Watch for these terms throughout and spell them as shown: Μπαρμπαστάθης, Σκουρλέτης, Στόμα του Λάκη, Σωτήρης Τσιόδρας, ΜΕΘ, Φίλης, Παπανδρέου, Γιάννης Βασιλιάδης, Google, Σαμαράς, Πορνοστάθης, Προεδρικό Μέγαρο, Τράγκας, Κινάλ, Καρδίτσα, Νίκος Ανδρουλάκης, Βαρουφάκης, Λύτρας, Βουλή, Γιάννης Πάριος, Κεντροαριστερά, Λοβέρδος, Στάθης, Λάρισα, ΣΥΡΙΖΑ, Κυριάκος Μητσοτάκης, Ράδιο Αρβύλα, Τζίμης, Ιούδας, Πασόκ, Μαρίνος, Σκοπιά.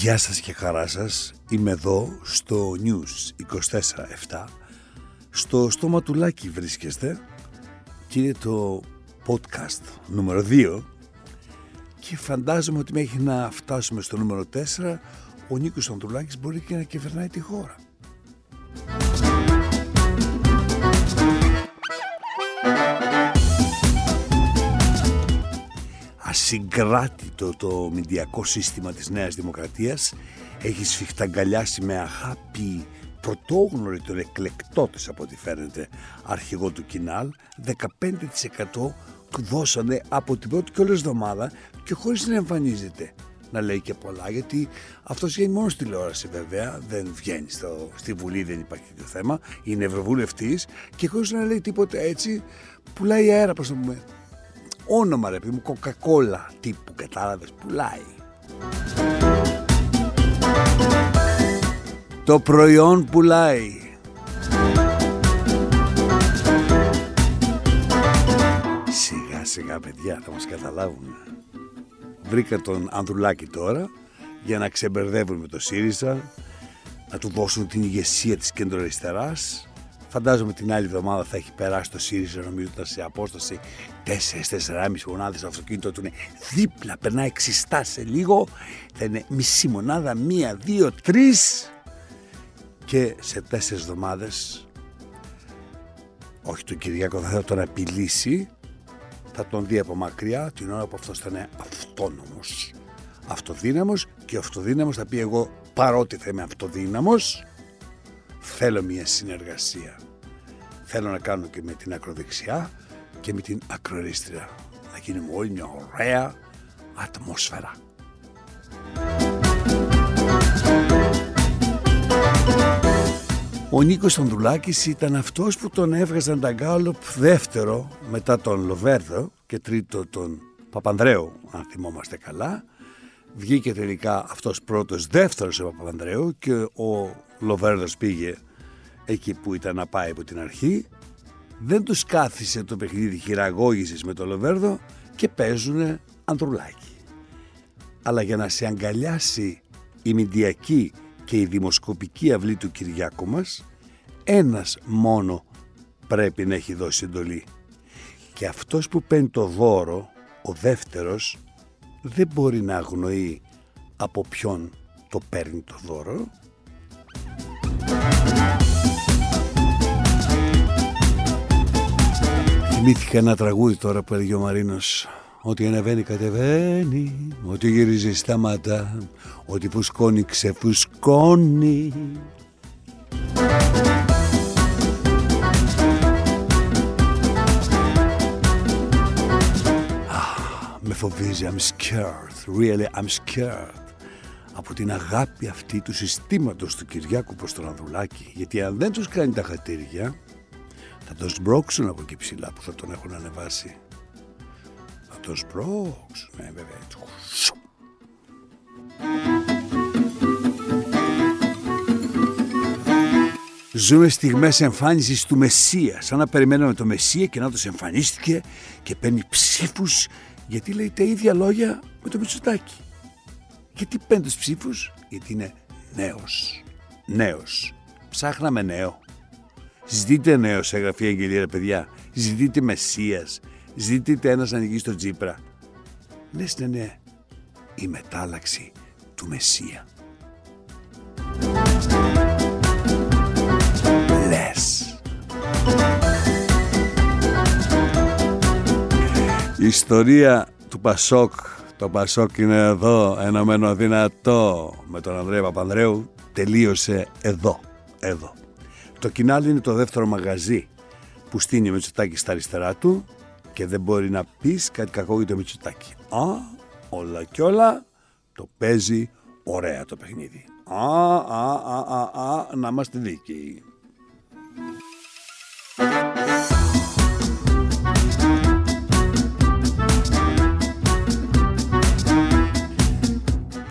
Γεια σας και χαρά σας. Είμαι εδώ στο News 24-7. Στο Στόμα του Λάκη βρίσκεστε και είναι το podcast νούμερο 2 και φαντάζομαι ότι μέχρι να φτάσουμε στο νούμερο 4 ο Νίκος Ανδρουλάκης μπορεί και να κυβερνάει τη χώρα. Ασυγκράτητο το μηντιακό σύστημα της Νέας Δημοκρατίας έχει σφιχταγκαλιάσει με αχάπη πρωτόγνωρη τον εκλεκτό της, από ό,τι φαίνεται, αρχηγό του Κινάλ. 15% του δώσανε από την πρώτη κιόλας εβδομάδα και χωρίς να εμφανίζεται να λέει και πολλά, γιατί αυτός βγαίνει μόνο στη τηλεόραση βέβαια, δεν βγαίνει στη Βουλή, δεν υπάρχει το θέμα, είναι ευρωβουλευτής και χωρίς να λέει τίποτα, έτσι πουλάει αέρα, πώς να πούμε. Όνομα, ρε παιδί μου, κοκακόλα τύπου, κατάλαβες, πουλάει. Το προϊόν πουλάει. Σιγά σιγά παιδιά θα μας καταλάβουν. Βρήκα τον Ανδρουλάκη τώρα για να ξεμπερδεύουν με το ΣΥΡΙΖΑ, να του δώσουν την ηγεσία της κεντροαριστεράς. Φαντάζομαι την άλλη εβδομάδα θα έχει περάσει το ΣΥΡΙΖΑ, νομίζοντας σε απόσταση 4-4,5 μονάδες. Το αυτοκίνητο του είναι δίπλα, περνάει ξιστά σε λίγο. Θα είναι μισή μονάδα, 1, 2, 3. Και σε 4 εβδομάδες, όχι τον Κυριάκο, θα τον απειλήσει. Θα τον δει από μακριά την ώρα που αυτός θα είναι αυτόνομος, αυτοδύναμος και αυτοδύναμος. Θα πει, εγώ παρότι θα είμαι αυτοδύναμος, θέλω μια συνεργασία. Θέλω να κάνω και με την ακροδεξιά και με την ακροαριστερά. Να γίνουμε όλοι μια ωραία ατμόσφαιρα. Ο Νίκος Ανδρουλάκης ήταν αυτός που τον έβγαζαν τα γκάλωπ δεύτερο μετά τον Λοβέρδο και τρίτο τον Παπανδρέου, αν θυμόμαστε καλά. Βγήκε τελικά αυτός πρώτος, δεύτερος ο Παπανδρέου, και ο Λοβέρδος πήγε εκεί που ήταν να πάει από την αρχή. Δεν τους κάθισε το παιχνίδι χειραγώγησης με τον Λοβέρδο και παίζουνε Ανδρουλάκη. Αλλά για να σε αγκαλιάσει η μηντιακή και η δημοσκοπική αυλή του Κυριάκου μας, ένας μόνο πρέπει να έχει δώσει εντολή. Και αυτός που παίρνει το δώρο, ο δεύτερος, δεν μπορεί να αγνοεί από ποιον το παίρνει το δώρο. Θυμήθηκα ένα τραγούδι τώρα που έλεγε ο Μαρίνος. Ότι ανεβαίνει κατεβαίνει, ότι γυρίζει σταματά, ότι φουσκώνει ξεφουσκώνει. Με φοβίζει, I'm scared, really I'm scared, από την αγάπη αυτή του συστήματος του Κυριάκου προς τον Ανδρουλάκη. Γιατί αν δεν τους κάνει τα χατήρια, θα τον σπρώξουν από εκεί ψηλά που θα τον έχουν ανεβάσει. Θα τον σπρώξουν, ναι βέβαια. Ζούμε στιγμές εμφάνισης του Μεσσία, σαν να περιμέναμε το Μεσσία και να τους εμφανίστηκε και παίρνει ψήφους. Γιατί λέει τα ίδια λόγια με το Μητσοτάκη. Γιατί παίρνει τους ψήφους? Γιατί είναι νέος. Νέος. Ψάχναμε νέο. Ζητείτε νέος, έγραφε η αγγελία, παιδιά. Ζητείτε Μεσσίας. Ζητείτε ένας να ανοιγεί τον Τσίπρα. Λες ναι, η μετάλλαξη του Μεσσία. Λες. Η ιστορία του Πασόκ. Το Πασόκ είναι εδώ, ενωμένο δυνατό, με τον Άνδρεα Παπανδρέου, τελείωσε εδώ. Το Κινάλ είναι το δεύτερο μαγαζί που στείνει ο Μητσοτάκης στα αριστερά του και δεν μπορεί να πεις κάτι κακό για το Μητσοτάκη. Όλα κι όλα το παίζει ωραία το παιχνίδι. Να είμαστε δίκαιοι.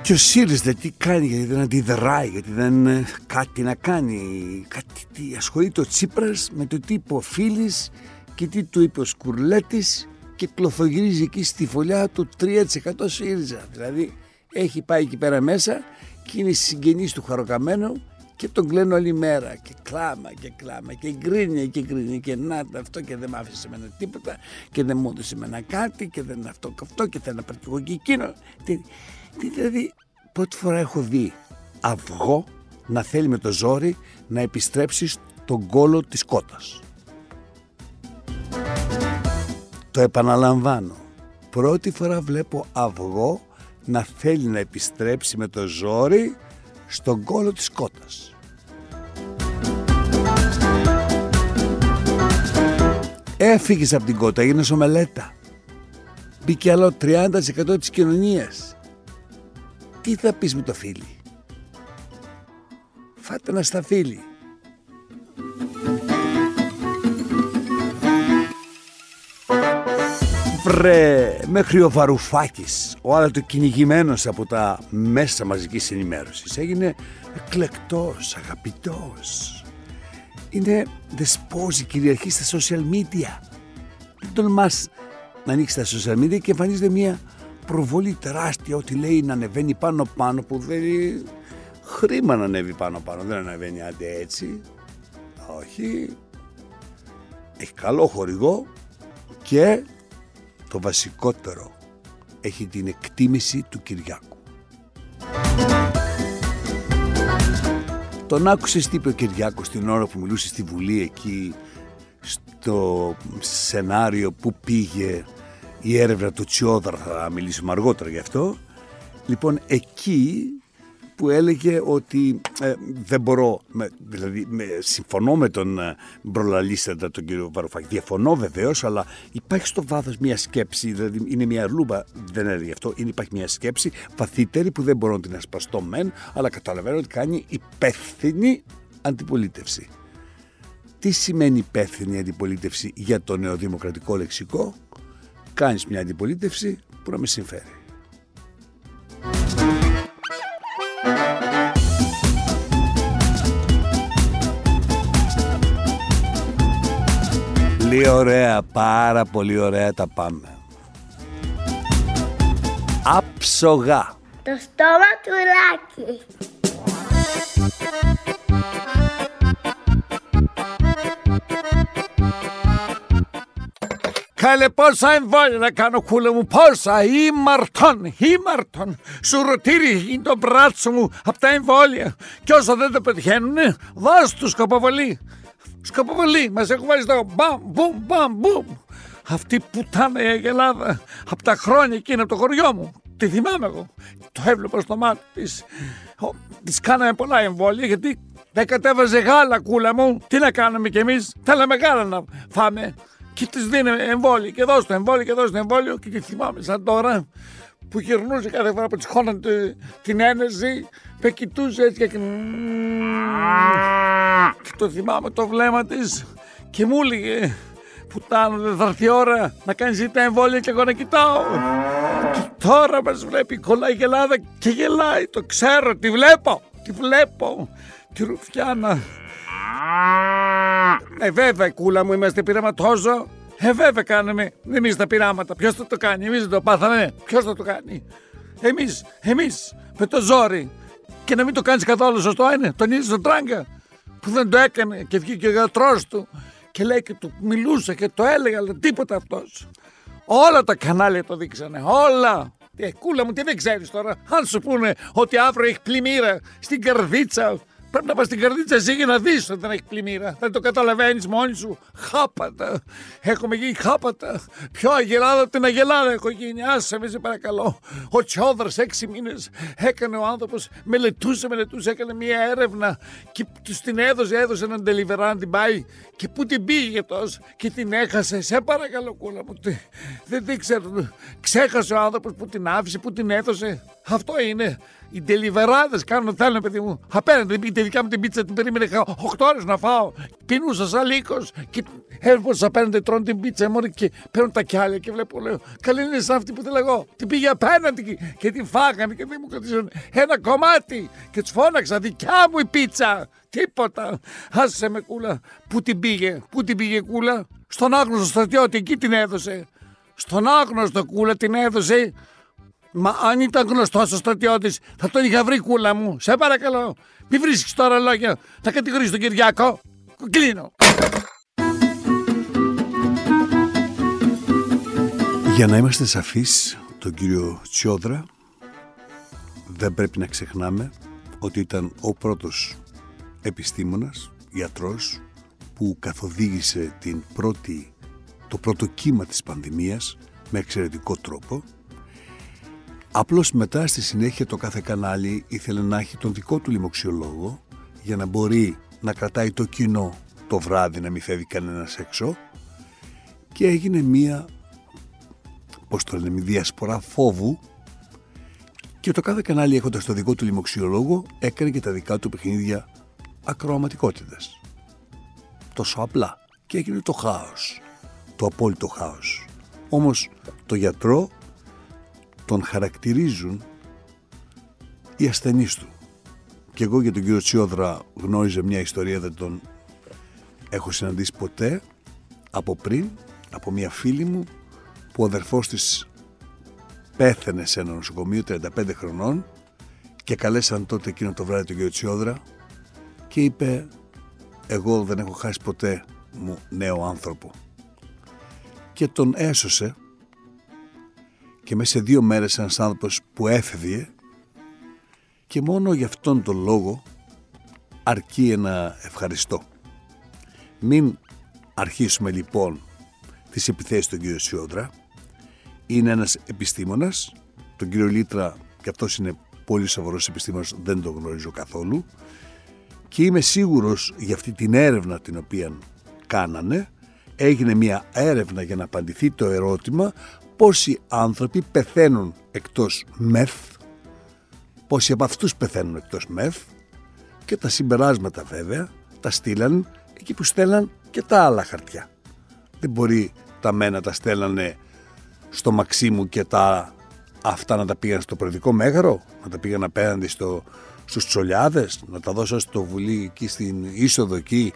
Και ο ΣΥΡΙΖΑ τι κάνει, γιατί δεν αντιδράει, γιατί δεν κάτι να κάνει. Κάτι ασχολείται ο Τσίπρας με το τι είπε ο Φίλης και τι του είπε ο Σκουρλέτης και κλωθογυρίζει εκεί στη φωλιά του 3% ΣΥΡΙΖΑ. Δηλαδή έχει πάει εκεί πέρα μέσα και είναι συγγενείς του χαροκαμένου και τον κλαίνω όλη μέρα και κλάμα και κλάμα και γκρίνια και γκρίνια και να αυτό και δεν μ' άφησε εμένα τίποτα και δεν μου έδωσε εμένα κάτι και δεν αυτό και αυτό και θέλω να πάρω εγώ και εκείνο. Δηλαδή πρώτη φορά έχω δει αυγό να θέλει με το ζόρι να επιστρέψει στον κόλο της κότας. Το επαναλαμβάνω. Πρώτη φορά βλέπω αυγό να θέλει να επιστρέψει με το ζόρι στον κόλο της κότας. Έφυγες από την κότα, έγινες ομελέτα. Μπήκε άλλο 30% της κοινωνίας. Τι θα πεις με το φίλι? Φάτε να στα φίλι. Βρε, μέχρι ο Βαρουφάκης, ο άλλος του κυνηγημένος από τα μέσα μαζικής ενημέρωσης, έγινε εκλεκτός, αγαπητός. Είναι δεσπόζει, κυριαρχεί στα social media. Δεν τολμάς να ανοίξει τα social media και εμφανίζεται μια προβολή τεράστια ότι λέει να ανεβαίνει πάνω-πάνω, που δεν χρήμα να ανέβει πάνω-πάνω, δεν ανεβαίνει άντε έτσι. Όχι. Έχει καλό χορηγό και το βασικότερο, έχει την εκτίμηση του Κυριάκου. Τον άκουσες τι είπε ο Κυριάκος την ώρα που μιλούσε στη Βουλή εκεί, στο σενάριο που πήγε η έρευνα του Τσιόδρα, θα μιλήσουμε αργότερα γι' αυτό. Λοιπόν, εκεί που έλεγε ότι δεν μπορώ, συμφωνώ με τον προλαλήσαντα τον κύριο Βαρουφάκη, διαφωνώ βεβαίως, αλλά υπάρχει στο βάθος μια σκέψη, δηλαδή είναι μια λούμπα, δεν έλεγε αυτό, υπάρχει μια σκέψη βαθύτερη που δεν μπορώ να την ασπαστώ μεν, αλλά καταλαβαίνω ότι κάνει υπεύθυνη αντιπολίτευση. Τι σημαίνει υπεύθυνη αντιπολίτευση για το νεοδημοκρατικό λεξικό? Κάνεις μια αντιπολίτευση που να με συμφέρει. Πολύ ωραία, πάρα πολύ ωραία τα πάμε. Άψογα. Το στόμα του Λάκη. Καλέ, πόσα εμβόλια να κάνω, κούλε μου, πόσα, ήμαρτον, σου ρωτήρι είναι το μπράτσο μου απ' τα εμβόλια και όσο δεν το πετυχαίνουνε, δώσ' του σκοποβολή. Σκοποβολή, μας έχουν βάλει στο μπαμ, μπουμ, μπαμ, μπουμ. Αυτή η πουτάνα η Αγελάδα, από τα χρόνια εκείνα από το χωριό μου, τη θυμάμαι εγώ. Το έβλεπα στο μάτι της. Της κάναμε πολλά εμβόλια γιατί δεν κατέβαζε γάλα, κούλα μου. Τι να κάναμε κι εμείς, θέλαμε γάλα να φάμε. Και της δίναμε εμβόλιο και δώσε το εμβόλιο και δώσε το εμβόλιο και τη θυμάμαι σαν τώρα που γυρνούσε κάθε φορά που της χώναν την ένεση. Με κοιτούσε έτσι και το θυμάμαι το βλέμμα της και μου έλεγε «Πουτάνο, δεν θα έρθει η ώρα να κάνεις τα εμβόλια και εγώ να κοιτάω». Και τώρα μας βλέπει, κολλάει η Ελλάδα και γελάει, το ξέρω, τη βλέπω, τη ρουφιάνα. Βέβαια κούλα μου, είμαστε πειραματόζω. Βέβαια κάναμε εμείς τα πειράματα, ποιος θα το κάνει, εμείς δεν το πάθαμε, ποιος θα το κάνει. Εμείς με το ζόρι. Και να μην το κάνεις καθόλου, σωστό είναι. Τον είδες στον Τράγκα που δεν το έκανε και βγήκε ο γιατρός του και λέει και του μιλούσε και το έλεγα, αλλά τίποτα αυτός. Όλα τα κανάλια το δείξανε, όλα. Κούλα μου, τι δεν ξέρεις τώρα. Αν σου πούνε ότι αύριο έχει πλημμύρα στην Καρδίτσα, πρέπει να πας στην Καρδίτσα εσύ για να δεις ότι δεν έχει πλημμύρα. Δεν το καταλαβαίνεις μόνοι σου. Χάπατα. Έχουμε γίνει χάπατα. Πιο αγελάδα από την αγελάδα έχω γίνει. Άσε με, σε παρακαλώ. Ο Τσιόδρας 6 μήνες έκανε ο άνθρωπος, μελετούσε, έκανε μια έρευνα και τους την έδωσε έναν τελειβερά να την πάει. Και πού την πήγε τόσο και την έχασε. Σε παρακαλώ, κούλα μου. Δεν ξέρω. Ξέχασε ο άνθρωπος που την άφησε, που την έδωσε. Αυτό είναι. Οι τελιβεράδες κάνουν ό,τι θέλουν, παιδί μου. Απέναντι, τη δικά μου την πίτσα την περίμενε 8 ώρες να φάω. Πεινούσα σαν λύκος. Και έρχονται απέναντι, τρώνε την πίτσα μόνο και παίρνουν τα κιάλια. Και βλέπω, λέω, καλή είναι σαν αυτή που θέλω εγώ. Την πήγε απέναντι και την φάγανε και δεν μου κρατήσαν ένα κομμάτι. Και τους φώναξα, δικιά μου η πίτσα. Τίποτα. Άσε με, κούλα. Πού την πήγε, κούλα? Στον άγνωστο στρατιώτη, εκεί την έδωσε. Στον άγνωστο, κούλα, την έδωσε. Μα αν ήταν γνωστός ο στρατιώτης, θα τον είχα βρει, κούλα μου. Σε παρακαλώ, μη βρίσκεις τώρα λόγια. Θα κατηγορήσεις τον Κυριάκο. Κλείνω. Για να είμαστε σαφείς, τον κύριο Τσιόδρα δεν πρέπει να ξεχνάμε ότι ήταν ο πρώτος επιστήμονας, ιατρός, που καθοδήγησε το πρώτο κύμα της πανδημίας με εξαιρετικό τρόπο. Απλώς μετά στη συνέχεια το κάθε κανάλι ήθελε να έχει τον δικό του λοιμοξιολόγο για να μπορεί να κρατάει το κοινό το βράδυ, να μην φεύγει κανένας έξω, και έγινε μία, πώς το λένε, διασπορά φόβου, και το κάθε κανάλι, έχοντας το δικό του λοιμοξιολόγο, έκανε και τα δικά του παιχνίδια ακροαματικότητας. Τόσο απλά. Και έγινε το χάος, το απόλυτο χάος. Όμως το γιατρό τον χαρακτηρίζουν οι ασθενείς του. Και εγώ για τον κύριο Τσιόδρα γνώριζα μια ιστορία, δεν τον έχω συναντήσει ποτέ, από πριν, από μια φίλη μου που ο αδερφός της πέθανε σε ένα νοσοκομείο 35 χρονών και καλέσαν τότε εκείνο το βράδυ τον κύριο Τσιόδρα και είπε «Εγώ δεν έχω χάσει ποτέ μου νέο άνθρωπο», και τον έσωσε. Και μέσα σε 2 μέρες ένας άνθρωπος που έφευγε, και μόνο γι' αυτόν τον λόγο αρκεί ένα ευχαριστώ. Μην αρχίσουμε λοιπόν τις επιθέσεις στον κύριο Τσιόδρα. Είναι ένας επιστήμονας. Τον κύριο Λύτρα, και αυτός είναι πολύ σοβαρός επιστήμονας, δεν τον γνωρίζω καθόλου, και είμαι σίγουρος για αυτή την έρευνα την οποία κάνανε. Έγινε μια έρευνα για να απαντηθεί το ερώτημα πόσοι άνθρωποι πεθαίνουν εκτός ΜΕΘ, πόσοι από αυτούς πεθαίνουν εκτός ΜΕΘ, και τα συμπεράσματα βέβαια τα στείλαν εκεί που στέλναν και τα άλλα χαρτιά. Δεν μπορεί τα μένα τα στέλνανε στο Μαξίμου και τα αυτά να τα πήγαν στο Προεδρικό Μέγαρο, να τα πήγαν απέναντι στους Τσολιάδες, να τα δώσαν στο Βουλή εκεί στην είσοδο εκεί.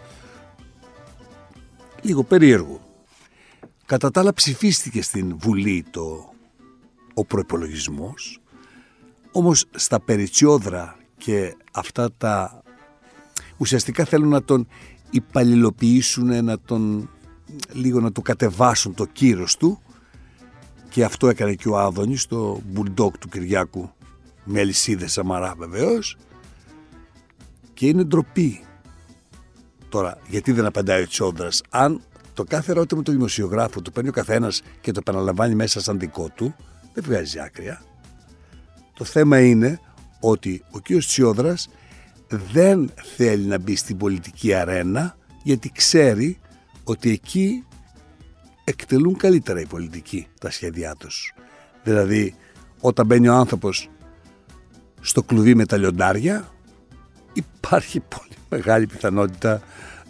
Λίγο περίεργο. Κατά τα άλλα, ψηφίστηκε στην Βουλή ο προϋπολογισμός, όμως στα περί Τσιόδρα και αυτά τα ουσιαστικά θέλουν να τον υπαλληλοποιήσουν, να του κατεβάσουν το κύρος του, και αυτό έκανε και ο Άδωνις, το μπουλντόκ του Κυριάκου, με αλυσίδες σαμαρά βεβαίως, και είναι ντροπή. Τώρα, γιατί δεν απαντάει ο Τσιόδρας? Αν το κάθε ερώτημα του δημοσιογράφου το παίρνει ο καθένας και το επαναλαμβάνει μέσα σαν δικό του, δεν βγάζει άκρια. Το θέμα είναι ότι ο κύριος Τσιόδρας δεν θέλει να μπει στην πολιτική αρένα, γιατί ξέρει ότι εκεί εκτελούν καλύτερα οι πολιτικοί τα σχέδιά τους. Δηλαδή, όταν μπαίνει ο άνθρωπος στο κλουβί με τα λιοντάρια, υπάρχει πολύ μεγάλη πιθανότητα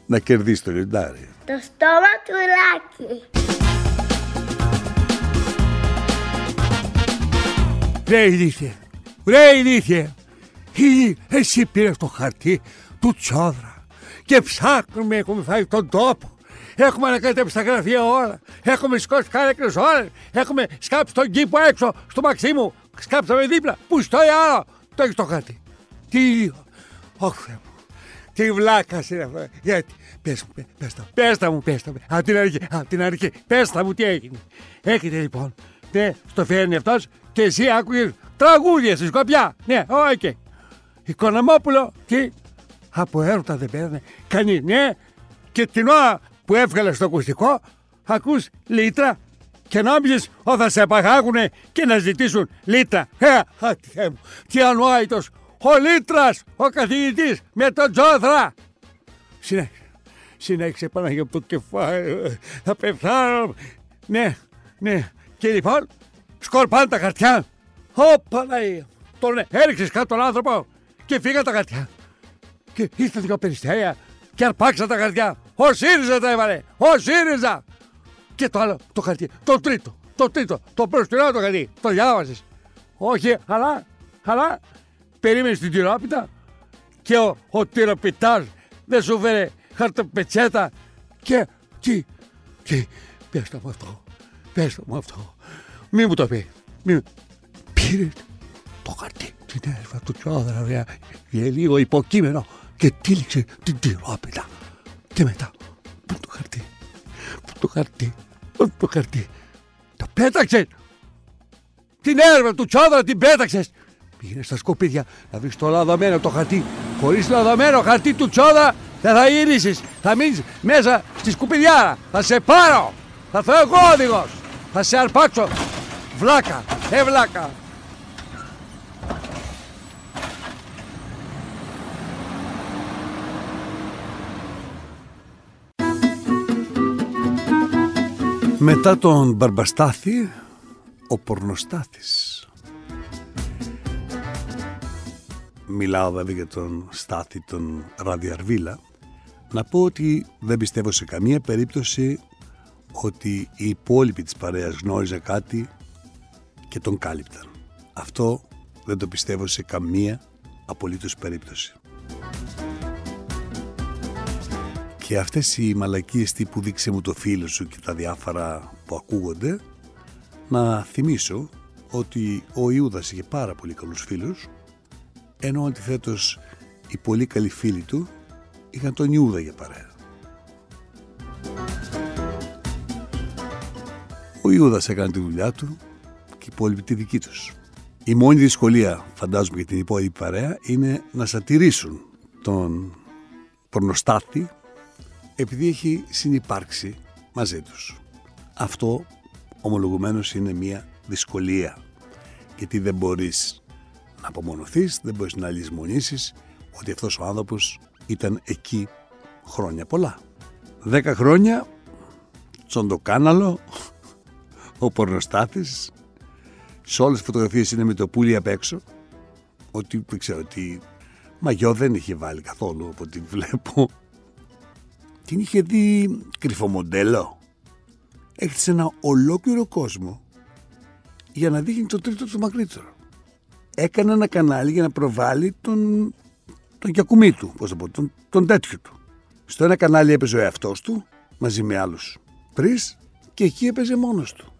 να κερδίσει το λιοντάρι. Το στόμα του Λάκη. Ρε ηλίθιε, ρε ηλίθιε, εσύ πήρες το χαρτί του Τσιόδρα και ψάχνουμε, έχουμε φάει τον τόπο, έχουμε ανακατέψει τα γραφεία όλα, έχουμε σηκώσει κάρεκλες όλα, έχουμε σκάψει τον κήπο έξω στο Μαξίμου, σκάψαμε δίπλα, που στο άλλο, το έχεις το χαρτί. Τι ηλίθιο, όχι μου. Τι βλάκα είναι αυτό. Γιατί, πες τα μου. Από την αρχή, πες τα μου τι έγινε. Έγινε λοιπόν. Ναι, στο φέρνει αυτός και εσύ άκουγες τραγούδια στη Σκοπιά. Ναι, όχι. Οικονομόπουλο, τι. Από έρωτα δεν πέρανε κανείς. Ναι, και την ώρα που έβγαλε στο ακουστικό, ακούς Λύτρα και νόμιζες ότι θα σε παγάγουνε και να ζητήσουν Λύτρα. Τι ανόητος. Ο Λύτρας, ο καθηγητής, με τον Τσιόδρα. Συνέχισε Παναγία από το κεφάλι. Θα πεθάνω. Ναι. Και λοιπόν, σκορπάνε τα χαρτιά. Ω Παναγία. Τον έριξες κάτω τον άνθρωπο και φύγαν τα χαρτιά. Και ήρθαν δυο περιστέρια και αρπάξαν τα χαρτιά. Ο ΣΥΡΙΖΑ τα έβαλε. Ο ΣΥΡΙΖΑ. Και το άλλο το χαρτί. Το τρίτο. Το προστινό το χαρτί. Το διάβασες? Όχι, αλλά. Περίμενε στην τυρόπιτα και ο τυροπιτάς δεν σου φέρε χαρτοπετσέτα και πες το μου αυτό, μη μου το πει. είναι το χαρτί τη Νέα του Τσιόδρα για λίγο υποκείμενο και τύλιξε την τυρόπιτα. Και μετά, πού το χαρτί, το πέταξε! Την έρευνα του Τσιόδρα την πέταξε! Πήγαινε στα σκουπίδια να βρει το λαδωμένο το χαρτί. Χωρίς το λαδωμένο χαρτί του Τσιόδρα δεν θα γυρίσεις. Θα μείνεις μέσα στη σκουπιδιάρα. Θα σε πάρω! Θα φέρω εγώ οδηγός! Θα σε αρπάξω! Βλάκα! Βλάκα! Μετά τον Μπαρμπαστάθη, ο Πορνοστάθης. Μιλάω βέβαια για τον Στάθη, τον Ράδιο Αρβύλα. Να πω ότι δεν πιστεύω σε καμία περίπτωση ότι οι υπόλοιποι της παρέας γνώριζαν κάτι και τον κάλυπταν. Αυτό δεν το πιστεύω σε καμία απολύτως περίπτωση. Και αυτές οι μαλακίες τύπου δείξε μου το φίλο σου και τα διάφορα που ακούγονται, να θυμίσω ότι ο Ιούδας είχε πάρα πολύ καλούς φίλους, ενώ αντιθέτως οι πολύ καλοί φίλοι του είχαν τον Ιούδα για παρέα. Ο Ιούδας έκανε τη δουλειά του και οι υπόλοιποι τη δική τους. Η μόνη δυσκολία, φαντάζομαι, για την υπόλοιπη παρέα είναι να σατηρήσουν τον Πορνοστάθη, επειδή έχει συνυπάρξει μαζί τους. Αυτό ομολογουμένως είναι μια δυσκολία, γιατί δεν μπορείς να απομονωθείς, δεν μπορείς να λησμονήσεις ότι αυτός ο άνθρωπος ήταν εκεί χρόνια πολλά. 10 χρόνια, τσοντοκάναλο, ο Πορνοστάθης, σε όλες τις φωτογραφίες είναι με το πουλί απ' έξω, ότι δεν ξέρω τι μαγιό δεν είχε βάλει καθόλου από ό,τι βλέπω. Την είχε δει κρυφομοντέλο. Έχτισε ένα ολόκληρο κόσμο για να δείχνει το τρίτο του μακρύτερο. Έκανε ένα κανάλι για να προβάλλει τον γιακουμή του, πώς το πω, τον τέτοιο του. Στο ένα κανάλι έπαιζε ο εαυτός του μαζί με άλλους πρις και εκεί έπαιζε μόνος του.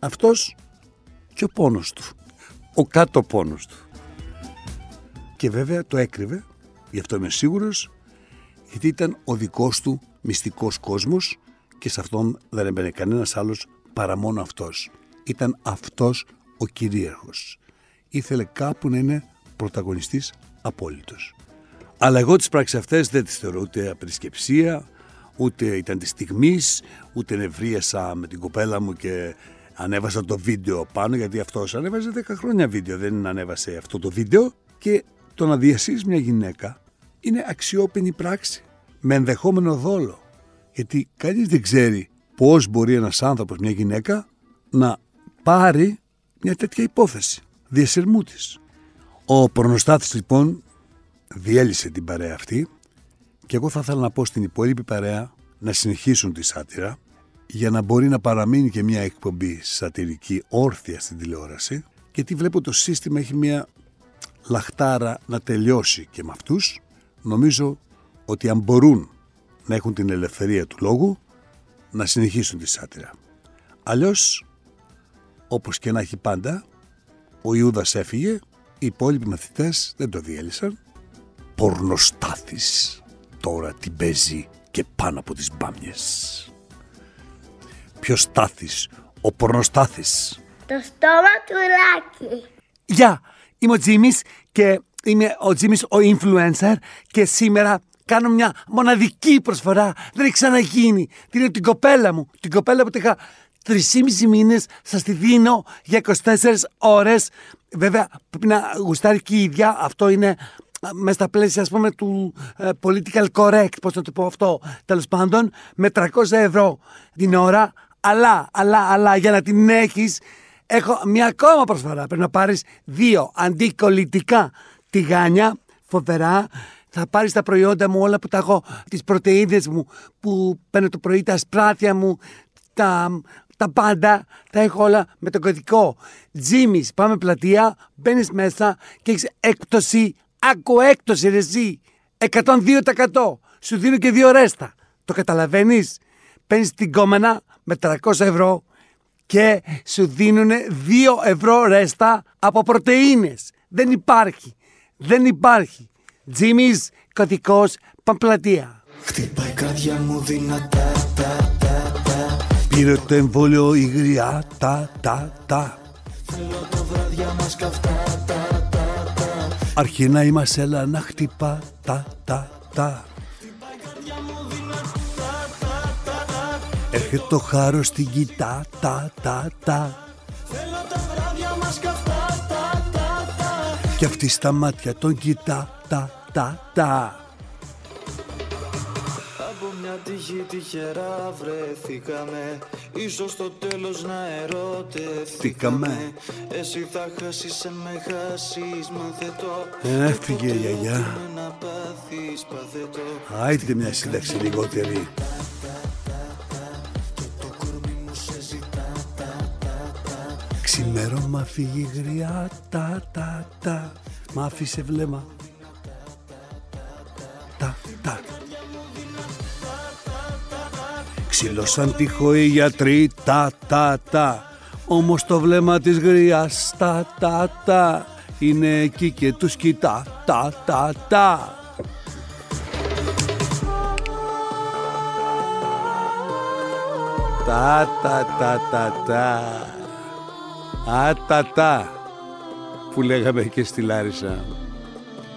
Αυτός και ο πόνος του. Ο κάτω πόνος του. Και βέβαια το έκρυβε, γι' αυτό είμαι σίγουρος, γιατί ήταν ο δικός του μυστικός κόσμος και σε αυτόν δεν έμπαινε κανένας άλλος παρά μόνο αυτός. Ήταν αυτός ο κυρίαρχος. Ήθελε κάπου να είναι πρωταγωνιστής απόλυτος. Αλλά εγώ τις πράξεις αυτές δεν τις θεωρώ ούτε απερισκεψία, ούτε ήταν της στιγμής, ούτε νευρίασα με την κοπέλα μου και ανέβασα το βίντεο πάνω, γιατί αυτός ανέβαζε 10 χρόνια βίντεο, δεν ανέβασε αυτό το βίντεο. Και το να διασύσεις μια γυναίκα είναι αξιόπινη πράξη, με ενδεχόμενο δόλο. Γιατί κανείς δεν ξέρει πώς μπορεί ένας άνθρωπος, μια γυναίκα, να πάρει μια τέτοια υπόθεση διασυρμού της. Ο Πορνοστάθης λοιπόν διέλυσε την παρέα αυτή και εγώ θα ήθελα να πω στην υπόλοιπη παρέα να συνεχίσουν τη σάτυρα για να μπορεί να παραμείνει και μια εκπομπή σατυρική όρθια στην τηλεόραση, γιατί βλέπω το σύστημα έχει μια λαχτάρα να τελειώσει και με αυτούς. Νομίζω ότι αν μπορούν να έχουν την ελευθερία του λόγου, να συνεχίσουν τη σάτυρα. Αλλιώς, όπως και να έχει πάντα, ο Ιούδας έφυγε, οι υπόλοιποι μαθητές δεν το διέλυσαν. Πορνοστάθης τώρα την παίζει και πάνω από τις μπάμιες. Ποιος Στάθης, ο Πορνοστάθης. Το στόμα του Λάκη. Γεια, είμαι ο Τζίμης και... Είμαι ο Τζίμης, ο influencer, και σήμερα κάνω μια μοναδική προσφορά. Δεν έχει ξαναγίνει. Δίνω την κοπέλα μου. Την κοπέλα που είχα 3,5 μήνες, σας τη δίνω για 24 ώρες. Βέβαια, πρέπει να γουστάρει και η ίδια. Αυτό είναι μέσα στα πλαίσια, ας πούμε, του political correct. Πώς να το πω αυτό. Τέλος πάντων, με 300 ευρώ την ώρα. Αλλά, για να την έχεις, έχω μια ακόμα προσφορά. Πρέπει να πάρεις 2 αντικολλητικά τηγάνια, φοβερά. Θα πάρεις τα προϊόντα μου όλα που τα έχω, τις πρωτεΐδες μου που παίρνω το πρωί, τα ασπράτια μου, τα πάντα, τα έχω όλα με το κωδικό Τζίμις. Πάμε πλατεία, μπαίνεις μέσα και έχεις έκπτωση, άκου έκπτωση ρε εσύ, 102%. Σου δίνω και 2 ρέστα, το καταλαβαίνεις. Παίρνεις την κόμενα με 300 ευρώ και σου δίνουν 2 ευρώ ρέστα από πρωτεΐνες. Δεν υπάρχει. Δεν υπάρχει. Τζίμης, κωδικός, Παμπλατεία. Χτυπάει η καρδιά μου δυνατά, τα, τα, τα. Πήρε το εμβόλιο η γριά, τα, τα, τα. Θέλω το βράδια μας καυτά, τα, τα, τα. Αρχή να είμαστε, έλα να χτυπά, τα, τα, τα. Χτυπάει η καρδιά μου δυνατά, τα, τα, τα. Έρχεται το χάρος στην κοιτά, τα, τα, τα. Θέλω το βράδια μας καυτά, τα, τα, τα. Κι αυτή στα μάτια τον κοιτά, τα, τα, τα. Τυχή τυχερά βρεθήκαμε, ίσως στο τέλος να ερωτευτήκαμε. Εσύ θα χάσεις, σε με χάσεις, μάθε το. Έφυγε η γιαγιά. Άιτε μια σύνταξη λιγότερη. Ξημέρωμα φύγει γριά, τα τα τα. Μ' άφησε βλέμμα. Τα τα. Ξυλώσαν τυχό οι γιατροί, τα τα τα. Όμως το βλέμμα της γριάς, τα τα τα. Είναι εκεί και τους κοιτά, τα τα τα. Τα τα τα τα τα. Α τα τα. Που λέγαμε και στη Λάρισα.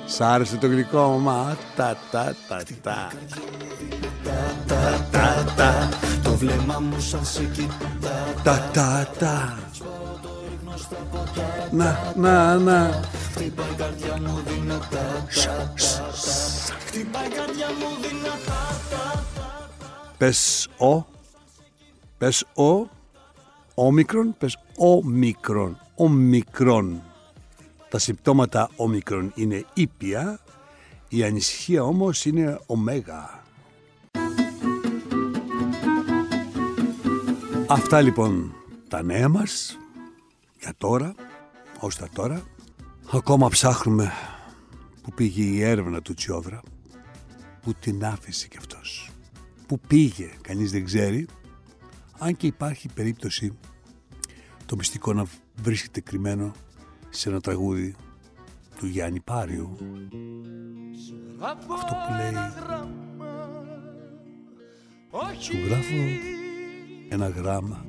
Σ' άρεσε το γλυκό μα, τα τα τα τα. Το βλέμμα μου σαν σε κοιτά, τα τα τα. Να, να, να. Χτυπάει η καρδιά μου δυνατά, τα τα. Χτυπάει η καρδιά μου δυνατά, τα τα. Πες ο, πες ο, όμικρον, πες όμικρον, όμικρον. Τα συμπτώματα όμικρον είναι ήπια, η ανησυχία όμως είναι ωμέγα. Αυτά λοιπόν τα νέα μας για τώρα, ως τα τώρα. Ακόμα ψάχνουμε που πήγε η έρευνα του Τσιόδρα, που την άφησε κι αυτός. Που πήγε, κανείς δεν ξέρει, αν και υπάρχει περίπτωση το μυστικό να βρίσκεται κρυμμένο σε ένα τραγούδι του Γιάννη Πάριου. Αυτό που λέει «Σου γράφω ένα γράμμα,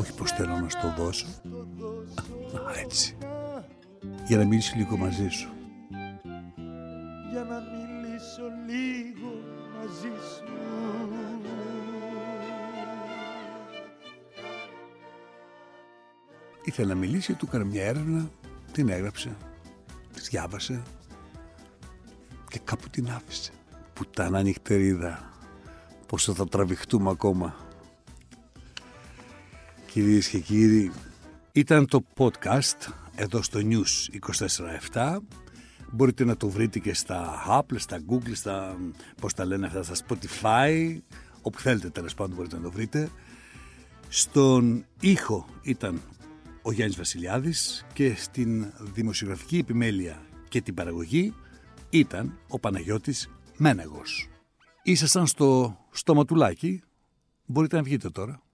όχι πως θέλω να στο δώσω». Έτσι. Για να μιλήσω λίγο μαζί σου. Για να μιλήσω λίγο μαζί σου. Ήθελε να μιλήσει, του έκανε μια έρευνα, την έγραψε, τη διάβασε και κάπου την άφησε. Πουτάνα νυχτερίδα, πόσο θα τραβηχτούμε ακόμα. Κυρίες και κύριοι, ήταν το podcast εδώ στο News 24-7. Μπορείτε να το βρείτε και στα Apple, στα Google, στα, πώς τα λένε αυτά, στα Spotify, όπου θέλετε τέλος πάντων μπορείτε να το βρείτε. Στον ήχο ήταν ο Γιάννης Βασιλιάδης και στην δημοσιογραφική επιμέλεια και την παραγωγή ήταν ο Παναγιώτης Μένεγος. Ήσασταν στο Στόμα του Λάκη, μπορείτε να βγείτε τώρα.